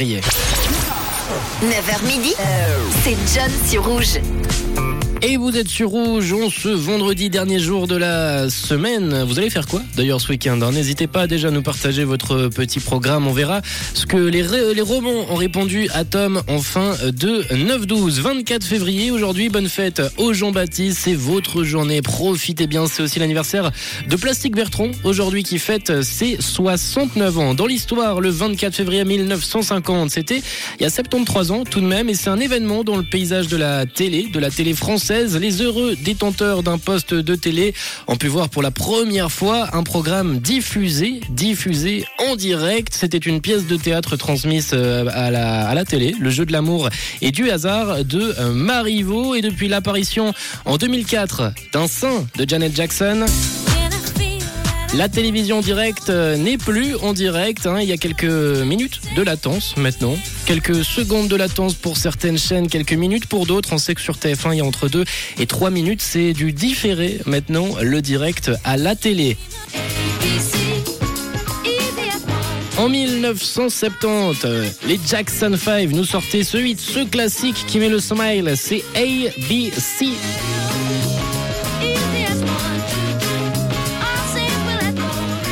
9h midi, c'est John sur Rouge. Et vous êtes sur Rouge, on se vendredi, dernier jour de la semaine. Vous allez faire quoi d'ailleurs ce week-end? N'hésitez pas déjà à nous partager votre petit programme. On verra ce que les romans ont répondu à Tom en fin de 9-12. 24 février, aujourd'hui, bonne fête au Jean-Baptiste. C'est votre journée, profitez bien. C'est aussi l'anniversaire de Plastique Bertrand, aujourd'hui, qui fête ses 69 ans. Dans l'histoire, le 24 février 1950, c'était il y a 73 ans tout de même. Et c'est un événement dans le paysage de la télé française. Les heureux détenteurs d'un poste de télé ont pu voir pour la première fois un programme diffusé en direct. C'était une pièce de théâtre transmise à la télé, le jeu de l'amour et du hasard de Marivaux. Et depuis l'apparition en 2004 d'un Saint de Janet Jackson, la télévision en direct n'est plus en direct, hein. Il y a quelques minutes de latence maintenant, quelques secondes de latence pour certaines chaînes, quelques minutes pour d'autres. On sait que sur TF1, il y a entre 2 et 3 minutes, c'est du différé maintenant, le direct à la télé. En 1970, les Jackson 5 nous sortaient ce hit, ce classique qui met le smile, c'est ABC.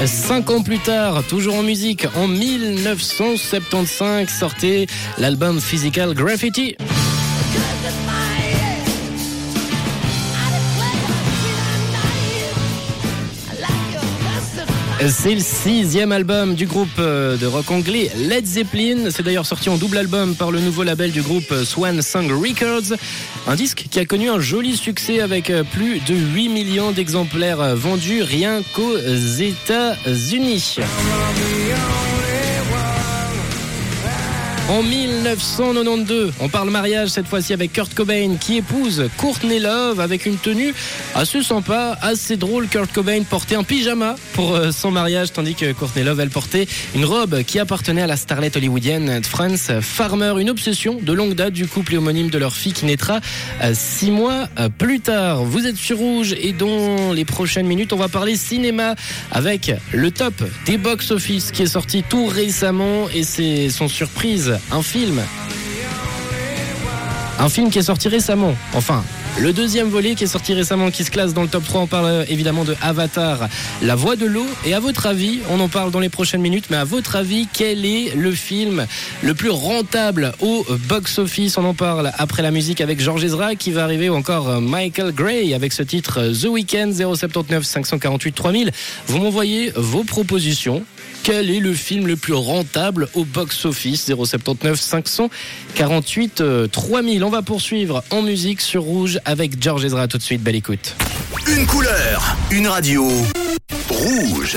Cinq ans plus tard, toujours en musique, en 1975, sortait l'album Physical Graffiti. C'est le 6e album du groupe de rock anglais Led Zeppelin. C'est d'ailleurs sorti en double album par le nouveau label du groupe Swan Song Records. Un disque qui a connu un joli succès avec plus de 8 millions d'exemplaires vendus rien qu'aux États-Unis. En 1992, on parle mariage cette fois-ci avec Kurt Cobain qui épouse Courtney Love avec une tenue assez sympa, assez drôle. Kurt Cobain portait un pyjama pour son mariage tandis que Courtney Love, elle portait une robe qui appartenait à la starlette hollywoodienne France Farmer. Une obsession de longue date du couple homonyme de leur fille qui naîtra 6 mois plus tard. Vous êtes sur Rouge et dans les prochaines minutes, on va parler cinéma avec le top des box-office qui est sorti tout récemment et c'est son surprise. Un film qui est sorti récemment, enfin le 2e volet qui est sorti récemment, qui se classe dans le top 3. On parle évidemment de Avatar, La Voix de l'eau. Et à votre avis, on en parle dans les prochaines minutes, mais à votre avis, quel est le film le plus rentable au box-office? On en parle après la musique avec Georges Ezra qui va arriver, ou encore Michael Gray avec ce titre The Weeknd. 079 548 3000. Vous m'envoyez vos propositions. Quel est le film le plus rentable au box-office? 079 548 3000. On va poursuivre en musique sur Rouge avec Georges Ezra tout de suite. Belle écoute. Une couleur, une radio, Rouge.